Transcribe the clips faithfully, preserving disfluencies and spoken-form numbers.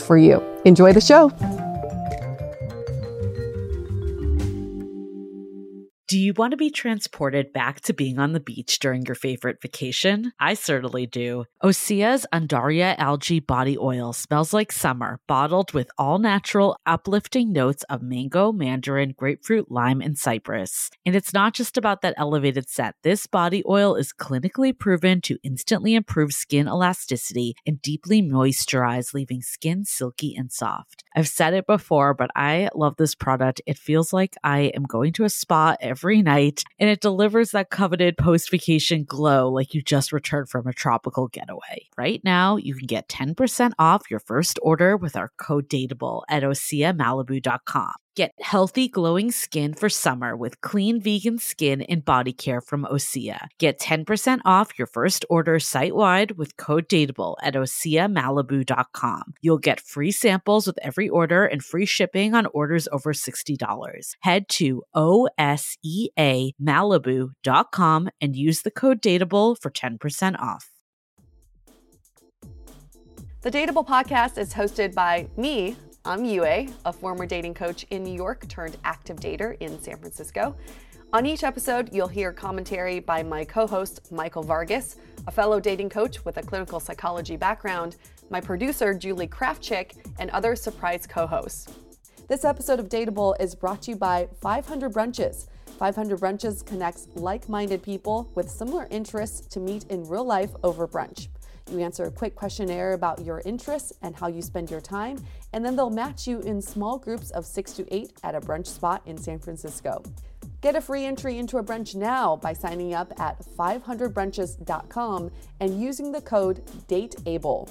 for you. Enjoy the show. Do you want to be transported back to being on the beach during your favorite vacation? I certainly do. OSEA's Andaria Algae Body Oil smells like summer, bottled with all-natural, uplifting notes of mango, mandarin, grapefruit, lime, and cypress. And it's not just about that elevated scent. This body oil is clinically proven to instantly improve skin elasticity and deeply moisturize, leaving skin silky and soft. I've said it before, but I love this product. It feels like I am going to a spa every every night, and it delivers that coveted post-vacation glow like you just returned from a tropical getaway. Right now, you can get ten percent off your first order with our code Dateable at O S E A Malibu dot com. Get healthy, glowing skin for summer with clean vegan skin and body care from OSEA. Get ten percent off your first order site-wide with code Dateable at O S E A Malibu dot com. You'll get free samples with every order and free shipping on orders over sixty dollars. Head to O S E A Malibu dot com and use the code Dateable for ten percent off. The Dateable podcast is hosted by me, I'm Yue, a former dating coach in New York turned active dater in San Francisco. On each episode, you'll hear commentary by my co-host, Michael Vargas, a fellow dating coach with a clinical psychology background, my producer, Julie Krafchik, and other surprise co-hosts. This episode of Dateable is brought to you by five hundred Brunches. five hundred Brunches connects like-minded people with similar interests to meet in real life over brunch. You answer a quick questionnaire about your interests and how you spend your time, and then they'll match you in small groups of six to eight at a brunch spot in San Francisco. Get a free entry into a brunch now by signing up at five hundred brunches dot com and using the code Dateable.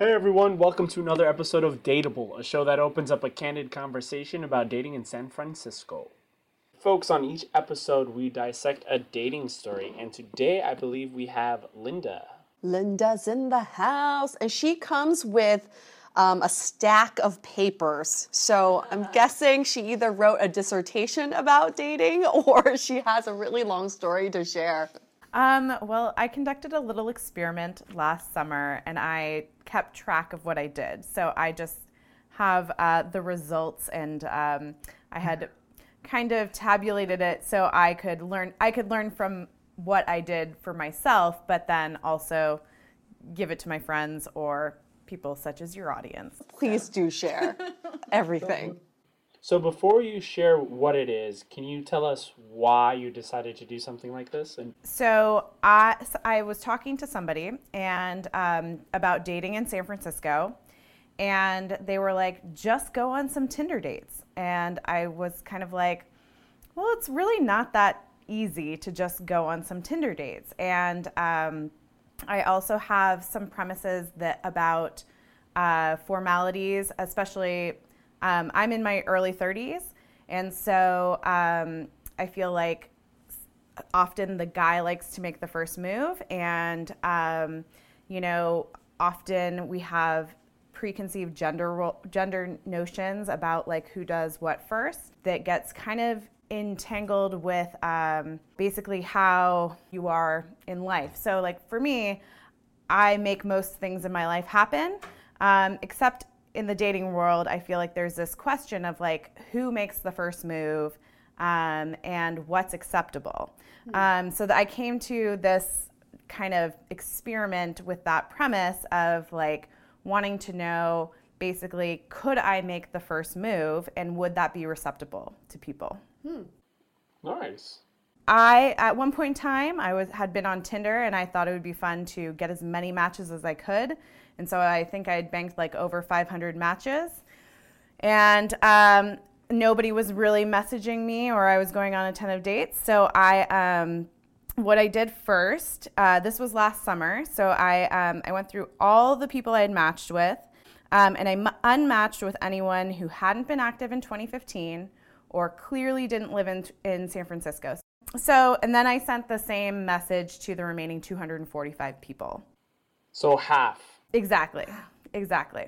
Hey everyone, welcome to another episode of Dateable, a show that opens up a candid conversation about dating in San Francisco. Folks, on each episode, we dissect a dating story, and today I believe we have Linda. Linda's in the house, and she comes with um, a stack of papers. So I'm guessing she either wrote a dissertation about dating or she has a really long story to share. Um, well, I conducted a little experiment last summer, and I kept track of what I did. So I just have uh, the results, and um, I had kind of tabulated it so I could learn I could learn from what I did for myself, but then also give it to my friends or people such as your audience. Please so. do share everything. So before you share what it is, can you tell us why you decided to do something like this? And- so, I, so I was talking to somebody and um, about dating in San Francisco, and they were like, just go on some Tinder dates. And I was kind of like, well, it's really not that easy to just go on some Tinder dates. And um, I also have some premises that about uh, formalities, especially um, I'm in my early thirties. And so um, I feel like often the guy likes to make the first move. And, um, you know, often we have preconceived gender ro- gender notions about like who does what first that gets kind of entangled with um, basically how you are in life. So like for me, I make most things in my life happen, um, except in the dating world, I feel like there's this question of like who makes the first move um, and what's acceptable. Mm-hmm. Um, so that I came to this kind of experiment with that premise of like wanting to know basically, could I make the first move, and would that be receptible to people? Hmm. Nice. I, at one point in time, I was had been on Tinder, and I thought it would be fun to get as many matches as I could. And so I think I had banked like over five hundred matches. And um, nobody was really messaging me, or I was going on a ton of dates. So I, um, what I did first, uh, this was last summer. So I, um, I went through all the people I had matched with. Um, and I m- unmatched with anyone who hadn't been active in twenty fifteen or clearly didn't live in in San Francisco. So, and then I sent the same message to the remaining two hundred forty-five people. So half. Exactly, exactly.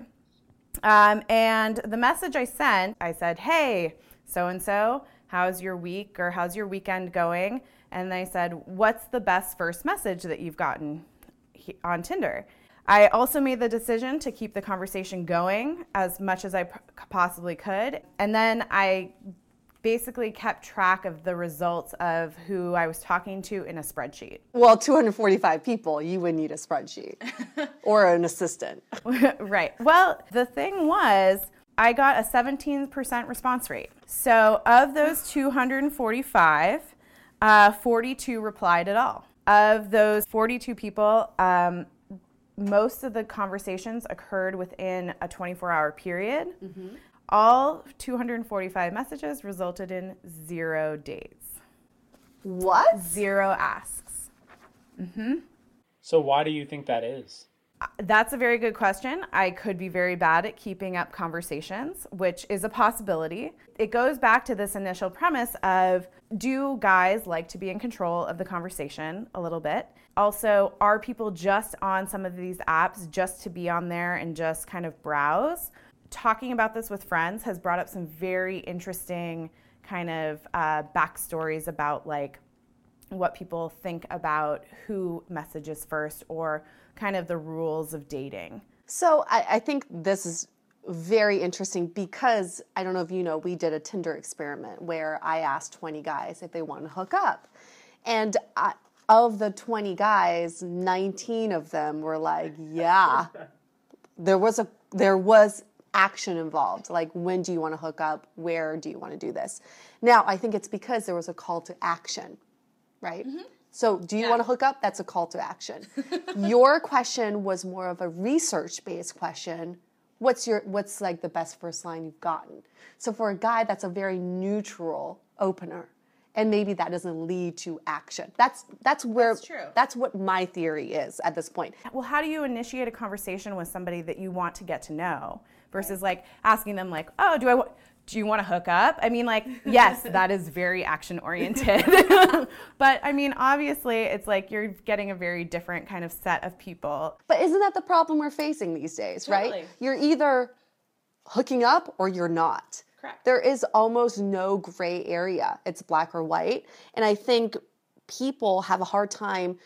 Um, and the message I sent, I said, hey, so-and-so, how's your week or how's your weekend going? And they said, what's the best first message that you've gotten he- on Tinder? I also made the decision to keep the conversation going as much as I p- possibly could. And then I basically kept track of the results of who I was talking to in a spreadsheet. Well, two hundred forty-five people, you would need a spreadsheet or an assistant. Right. Well, the thing was, I got a seventeen percent response rate. So of those two hundred forty-five, uh, forty-two replied at all. Of those forty-two people, um, most of the conversations occurred within a twenty-four hour period. Mm-hmm. All two hundred forty-five messages resulted in zero dates. What? Zero asks. Mm-hmm. So why do you think that is? That's a very good question. I could be very bad at keeping up conversations, which is a possibility. It goes back to this initial premise of, do guys like to be in control of the conversation a little bit? Also, are people just on some of these apps just to be on there and just kind of browse? Talking about this with friends has brought up some very interesting kind of uh, backstories about like what people think about who messages first or kind of the rules of dating. So I, I think this is very interesting because I don't know if you know, we did a Tinder experiment where I asked twenty guys if they wanted to hook up. And I... Of the twenty guys, nineteen of them were like, yeah, there was a there was action involved. Like, when do you want to hook up? Where do you want to do this? Now, I think it's because there was a call to action, right? Mm-hmm. So do you yeah. want to hook up? That's a call to action. Your question was more of a research-based question. What's your what's like the best first line you've gotten? So for a guy, that's a very neutral opener. And maybe that doesn't lead to action. That's that's where that's, true. That's what my theory is at this point. Well, how do you initiate a conversation with somebody that you want to get to know versus like asking them like, "Oh, do I want do you want to hook up?" I mean, like, yes, that is very action oriented. But I mean, obviously, it's like you're getting a very different kind of set of people. But isn't that the problem we're facing these days, totally. Right? You're either hooking up or you're not. Correct. There is almost no gray area. It's black or white. And I think people have a hard time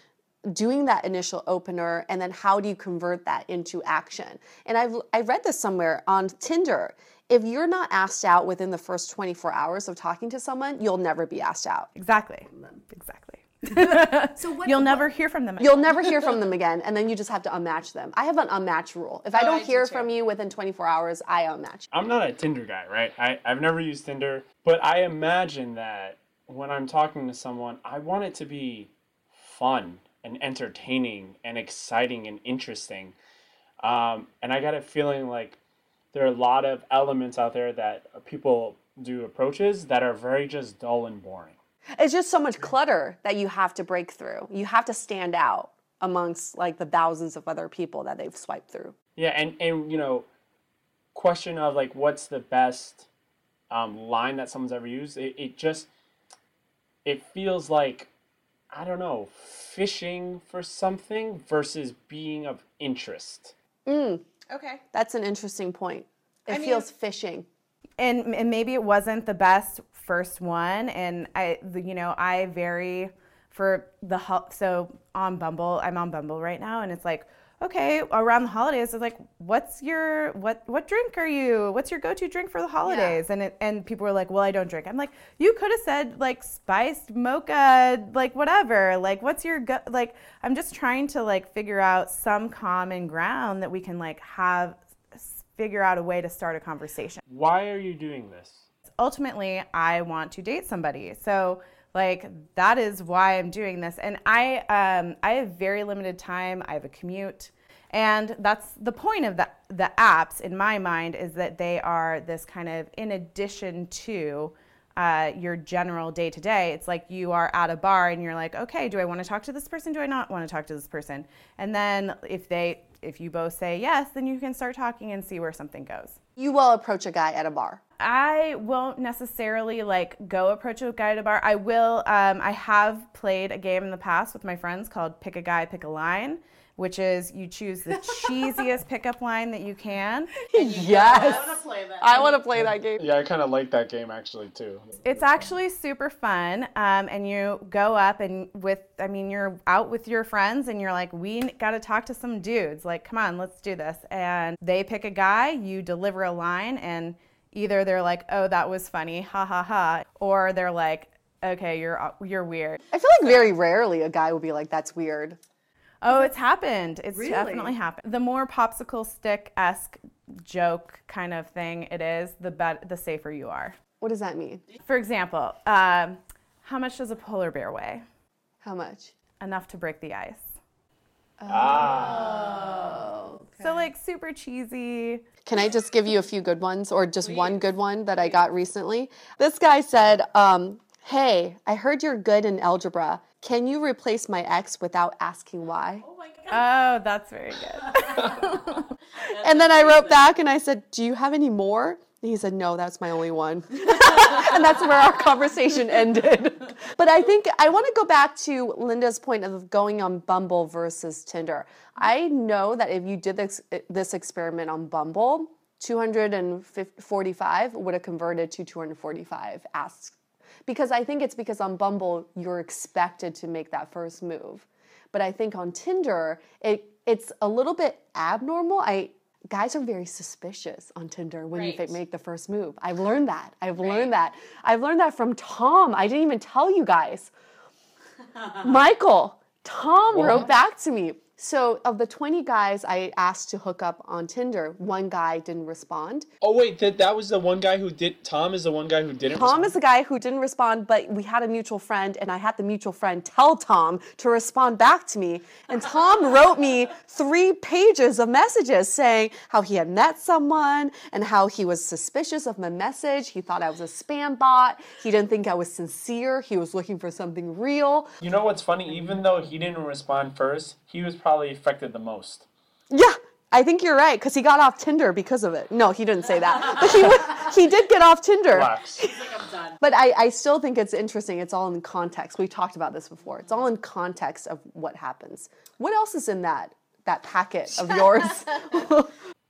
doing that initial opener. And then how do you convert that into action? And I've I read this somewhere on Tinder. If you're not asked out within the first twenty-four hours of talking to someone, you'll never be asked out. Exactly. Exactly. So what, you'll never what? hear from them again. You'll never hear from them again, and then you just have to unmatch them. I have an unmatch rule. If oh, I don't I hear do from you within twenty-four hours, I unmatch. I'm not a Tinder guy, right? I, I've never used Tinder, but I imagine that when I'm talking to someone, I want it to be fun and entertaining and exciting and interesting. Um, and I got a feeling like there are a lot of elements out there that people do approaches that are very just dull and boring. It's just so much clutter that you have to break through. You have to stand out amongst like the thousands of other people that they've swiped through. Yeah, and, and you know, question of like what's the best um, line that someone's ever used? It, it just, it feels like, I don't know, fishing for something versus being of interest. Mm. Okay. That's an interesting point. It I feels mean, fishing. And, and maybe it wasn't the best first one, and I, you know, I vary for the ho- so on Bumble. I'm on Bumble right now, and it's like, okay, around the holidays, it's like, what's your what what drink are you? What's your go-to drink for the holidays? Yeah. And it, and people are like, well, I don't drink. I'm like, you could have said like spiced mocha, like whatever. Like, what's your go- like? I'm just trying to like figure out some common ground that we can like have figure out a way to start a conversation. Why are you doing this? Ultimately, I want to date somebody. So like that is why I'm doing this. And I um, I have very limited time. I have a commute. And that's the point of the, the apps, in my mind, is that they are this kind of in addition to uh, your general day-to-day. It's like you are at a bar and you're like, okay, do I want to talk to this person? Do I not want to talk to this person? And then if they, if you both say yes, then you can start talking and see where something goes. You will approach a guy at a bar. I won't necessarily like go approach a guy at a bar. I will, um, I have played a game in the past with my friends called Pick a Guy, Pick a Line, which is you choose the cheesiest pickup line that you can. You yes. I want to play that. I want to play that game. Yeah, I kind of like that game actually too. It's actually super fun. Um, and you go up and with, I mean, you're out with your friends and you're like, we got to talk to some dudes. Like, come on, let's do this. And they pick a guy, you deliver a line, and either they're like, oh, that was funny, ha ha ha, or they're like, okay, you're you're weird. I feel like very rarely a guy will be like, that's weird. Oh, it's happened. It's really? Definitely happened. The more popsicle stick-esque joke kind of thing it is, the bet- the safer you are. What does that mean? For example, um, how much does a polar bear weigh? How much? Enough to break the ice. Oh. oh okay. So like super cheesy. Can I just give you a few good ones, or just Please. one good one that I got recently? This guy said, um, hey, I heard you're good in algebra. Can you replace my ex without asking why? Oh my God. Oh, that's very good. And then I wrote back and I said, do you have any more? And he said, no, that's my only one. And that's where our conversation ended. But I think I want to go back to Linda's point of going on Bumble versus Tinder. I know that if you did this, this experiment on Bumble, two hundred forty-five would have converted to two hundred forty-five asks. Because I think it's because on Bumble, you're expected to make that first move. But I think on Tinder, it it's a little bit abnormal. I guys are very suspicious on Tinder when right. you make the first move. I've learned that. I've right. learned that. I've learned that from Tom. I didn't even tell you guys. Michael, Tom what? wrote back to me. So of the twenty guys I asked to hook up on Tinder, one guy didn't respond. Oh, wait, that that was the one guy who did, Tom is the one guy who didn't respond? Tom is the guy who didn't respond, but we had a mutual friend, and I had the mutual friend tell Tom to respond back to me. And Tom wrote me three pages of messages saying how he had met someone and how he was suspicious of my message. He thought I was a spam bot. He didn't think I was sincere. He was looking for something real. You know what's funny? Even though he didn't respond first, he was probably... probably affected the most. Yeah, I think you're right, because he got off Tinder because of it. No, he didn't say that. But he he did get off Tinder. Relax. He's like, I'm done. But I, I still think it's interesting. It's all in context. We talked about this before. It's all in context of what happens. What else is in that that packet of yours?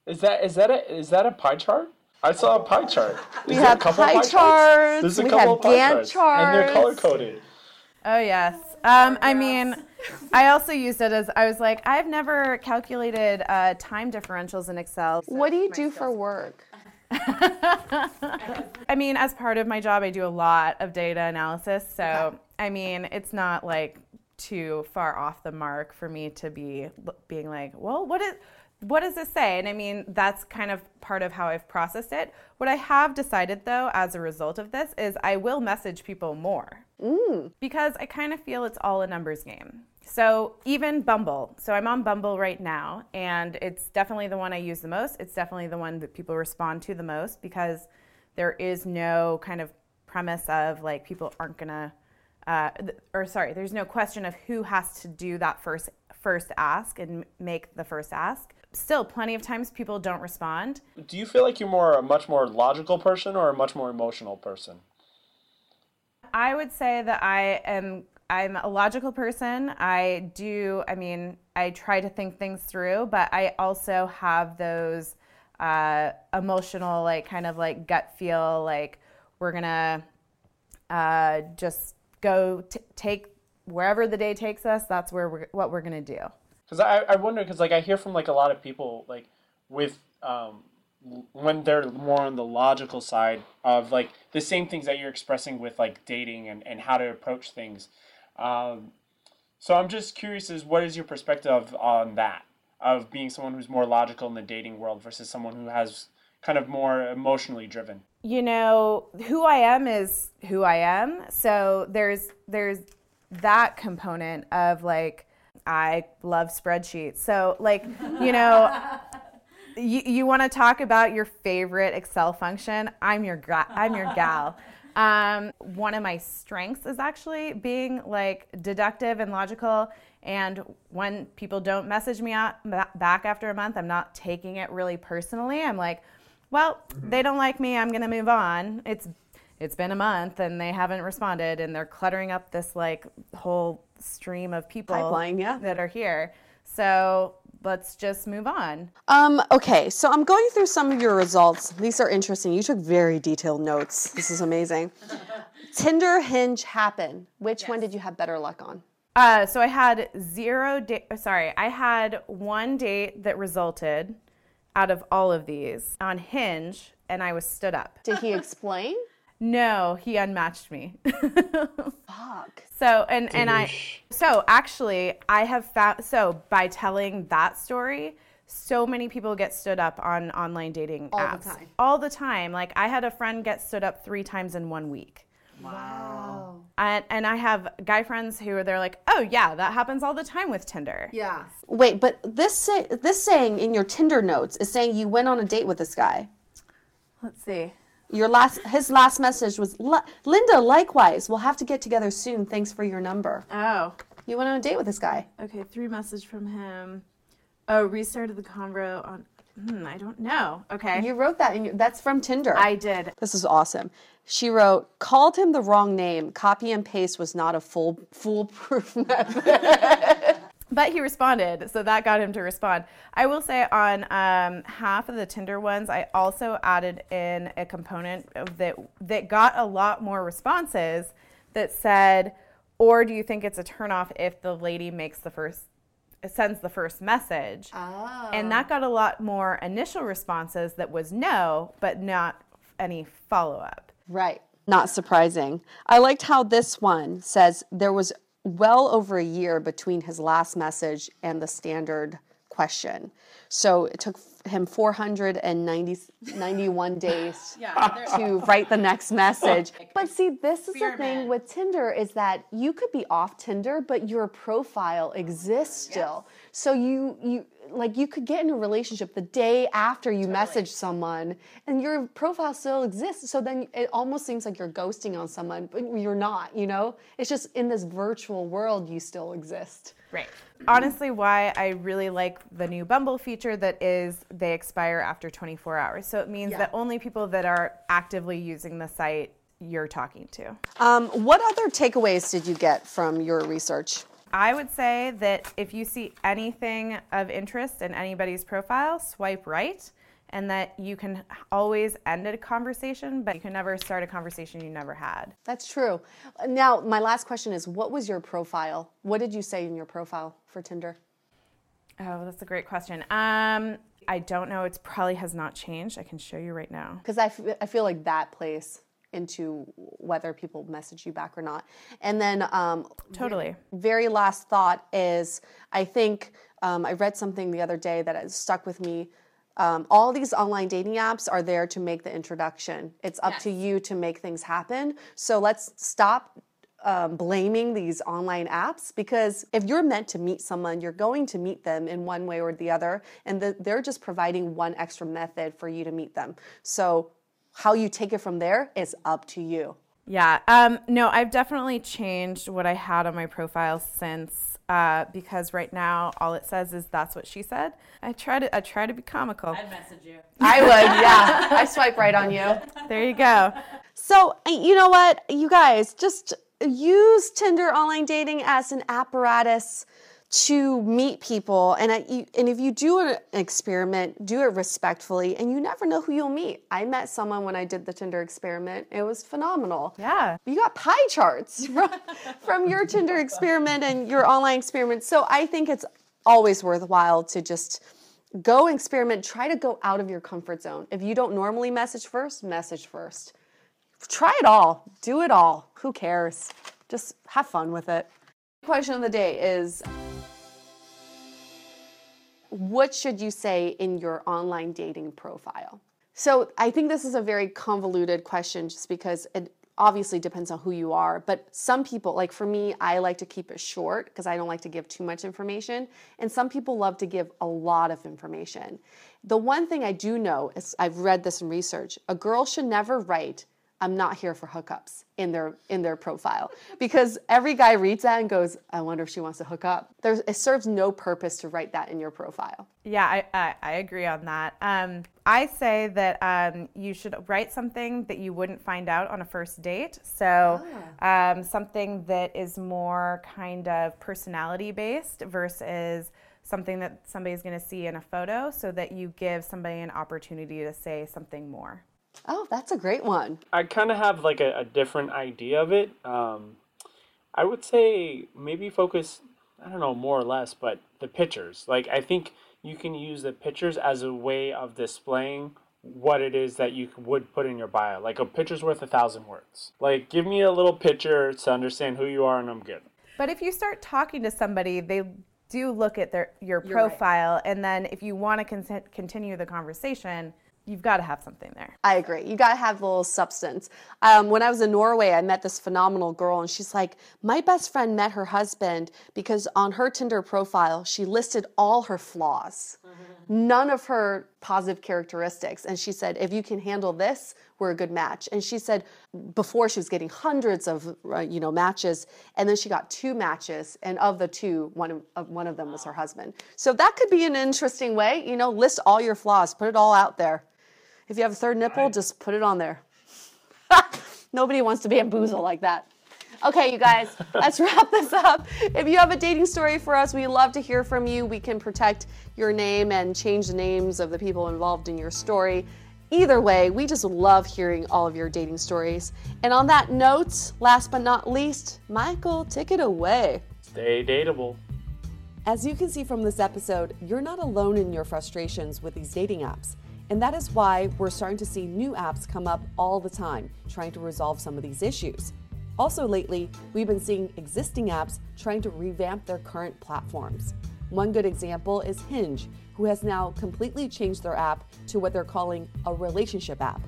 Is that is that a is that a pie chart? I saw a pie chart. Is we have a couple pie, pie charts. There's a we couple have pie Gantt charts. charts. And they're color coded. Oh yes. Um, I mean, I also used it as, I was like, I've never calculated uh, time differentials in Excel. So what do you do for work? I mean, as part of my job, I do a lot of data analysis. So, okay. I mean, it's not like too far off the mark for me to be being like, well, what is... what does this say? And I mean, that's kind of part of how I've processed it. What I have decided, though, as a result of this, is I will message people more. Mm. Because I kind of feel it's all a numbers game. So even Bumble. So I'm on Bumble right now, and it's definitely the one I use the most. It's definitely the one that people respond to the most, because there is no kind of premise of like people aren't going to, uh, or sorry, there's no question of who has to do that first first ask and make the first ask. Still, plenty of times people don't respond. Do you feel like you're more a much more logical person or a much more emotional person? I would say that I am I'm a logical person. I do, I mean, I try to think things through, but I also have those uh, emotional, like kind of like gut feel, like we're gonna uh, just go t- take wherever the day takes us. That's where we're, what we're gonna do. Because I, I wonder, because like I hear from like a lot of people like with um, when they're more on the logical side of like the same things that you're expressing with like dating and, and how to approach things. Um, so I'm just curious, is what is your perspective on that? of being someone who's more logical in the dating world versus someone who has kind of more emotionally driven? You know, who I am is who I am. So there's there's that component of like, I love spreadsheets. So like, you know, you, you want to talk about your favorite Excel function? I'm your gra- I'm your gal. Um, one of my strengths is actually being like deductive and logical. And when people don't message me out back after a month, I'm not taking it really personally. I'm like, well, they don't like me. I'm gonna move on. It's it's been a month and they haven't responded, and they're cluttering up this like whole stream of people Pipeline, yeah. that are here. So let's just move on. Um, okay, so I'm going through some of your results. These are interesting. You took very detailed notes. This is amazing. Tinder, Hinge, Happen. Which yes. one did you have better luck on? Uh, so I had zero date. Sorry, I had one date that resulted out of all of these on Hinge, and I was stood up. Did he explain? No, he unmatched me. Fuck. So and Delish. and I so actually I have found so by telling that story, so many people get stood up on online dating all apps. the time. All the time. Like I had a friend get stood up three times in one week. Wow. And, and I have guy friends who are, they're like, oh yeah, that happens all the time with Tinder. Yeah. Wait, but this say, this saying in your Tinder notes is saying you went on a date with this guy. Let's see. Your last, his last message was, Linda, likewise, we'll have to get together soon. Thanks for your number. Oh. You went on a date with this guy. Okay, three message from him. Oh, restarted the convo on, hmm, I don't know. Okay. You wrote that, in your, that's from Tinder. I did. This is awesome. She wrote, called him the wrong name. Copy and paste was not a full foolproof method. But he responded, so that got him to respond. I will say on um, half of the Tinder ones, I also added in a component of that that got a lot more responses that said, or do you think it's a turnoff if the lady makes the first, sends the first message? Oh. And that got a lot more initial responses that was no, but not any follow-up. Right. Not surprising. I liked how this one says there was well over a year between his last message and the standard question. So it took him four hundred ninety-one days yeah, to write the next message. But see, this is Fear the thing man. with Tinder is that you could be off Tinder, but your profile exists still. Yes. So you, you like you could get in a relationship the day after you totally. message someone and your profile still exists. So then it almost seems like you're ghosting on someone, but you're not, you know? It's just in this virtual world, you still exist. Right. Honestly, why I really like the new Bumble feature that is they expire after twenty-four hours. So it means yeah. that only people that are actively using the site you're talking to. Um, what other takeaways did you get from your research? I would say that if you see anything of interest in anybody's profile, swipe right, and that you can always end a conversation, but you can never start a conversation you never had. That's true. Now, my last question is, what was your profile? What did you say in your profile for Tinder? Oh, that's a great question. Um, I don't know. It probably has not changed. I can show you right now. Because I, f- I feel like that plays into whether people message you back or not. And then um, totally. very last thought is, I think um, I read something the other day that stuck with me. Um, all these online dating apps are there to make the introduction. It's up yes. to you to make things happen. So let's stop um, blaming these online apps, because if you're meant to meet someone, you're going to meet them in one way or the other. And the, they're just providing one extra method for you to meet them. So how you take it from there is up to you. Yeah. Um, no, I've definitely changed what I had on my profile since. Uh, because right now all it says is that's what she said. I try to I try to be comical. I'd message you. I would, yeah. I swipe right on you. There you go. So you know what, you guys, just use Tinder online dating as an apparatus to meet people, and I, and if you do an experiment, do it respectfully, and you never know who you'll meet. I met someone when I did the Tinder experiment. It was phenomenal. Yeah. You got pie charts from, from your Tinder experiment and your online experiment. So I think it's always worthwhile to just go experiment. Try to go out of your comfort zone. If you don't normally message first, message first. Try it all. Do it all. Who cares? Just have fun with it. Question of the day is... what should you say in your online dating profile? So I think this is a very convoluted question just because it obviously depends on who you are. But some people, like for me, I like to keep it short because I don't like to give too much information. And some people love to give a lot of information. The one thing I do know is, I've read this in research, a girl should never write, "I'm not here for hookups," in their in their profile, because every guy reads that and goes, "I wonder if she wants to hook up." There's, it serves no purpose to write that in your profile. Yeah, I I, I agree on that. Um, I say that um, you should write something that you wouldn't find out on a first date. So ah. um, something that is more kind of personality based versus something that somebody's going to see in a photo, so that you give somebody an opportunity to say something more. Oh, that's a great one. I kind of have like a, a different idea of it. Um, I would say maybe focus, I don't know, more or less, but the pictures. Like, I think you can use the pictures as a way of displaying what it is that you would put in your bio. Like, a picture's worth a thousand words. Like, give me a little picture to understand who you are and I'm good. But if you start talking to somebody, they do look at their your profile. Right. And then if you want to con- continue the conversation, you've got to have something there. I agree. You got to have a little substance. Um, when I was in Norway, I met this phenomenal girl, and she's like, my best friend met her husband because on her Tinder profile, she listed all her flaws, mm-hmm. none of her positive characteristics. And she said, if you can handle this, we're a good match. And she said before she was getting hundreds of, uh, you know, matches, and then she got two matches. And of the two, one of, one of them was her husband. So that could be an interesting way, you know, list all your flaws, put it all out there. If you have a third nipple, just put it on there. Nobody wants to bamboozle like that. Okay, you guys, let's wrap this up. If you have a dating story for us, we love to hear from you. We can protect your name and change the names of the people involved in your story. Either way, we just love hearing all of your dating stories. And on that note, last but not least, Michael, take it away. Stay dateable. As you can see from this episode, you're not alone in your frustrations with these dating apps. And that is why we're starting to see new apps come up all the time, trying to resolve some of these issues. Also lately, we've been seeing existing apps trying to revamp their current platforms. One good example is Hinge, who has now completely changed their app to what they're calling a relationship app.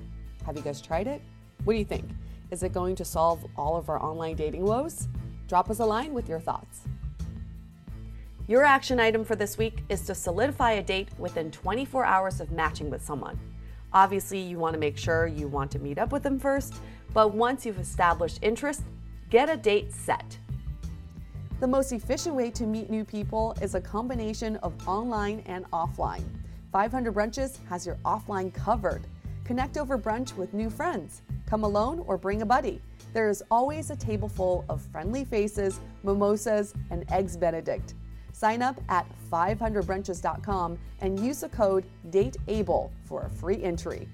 Have you guys tried it? What do you think? Is it going to solve all of our online dating woes? Drop us a line with your thoughts. Your action item for this week is to solidify a date within twenty-four hours of matching with someone. Obviously, you want to make sure you want to meet up with them first, but once you've established interest, get a date set. The most efficient way to meet new people is a combination of online and offline. five hundred Brunches has your offline covered. Connect over brunch with new friends. Come alone or bring a buddy. There is always a table full of friendly faces, mimosas, and eggs Benedict. Sign up at five hundred brunches dot com and use the code DATEABLE for a free entry.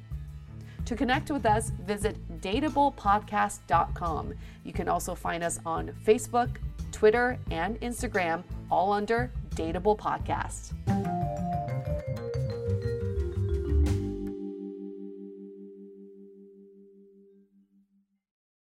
To connect with us, visit dateable podcast dot com. You can also find us on Facebook, Twitter, and Instagram, all under Dateable Podcast.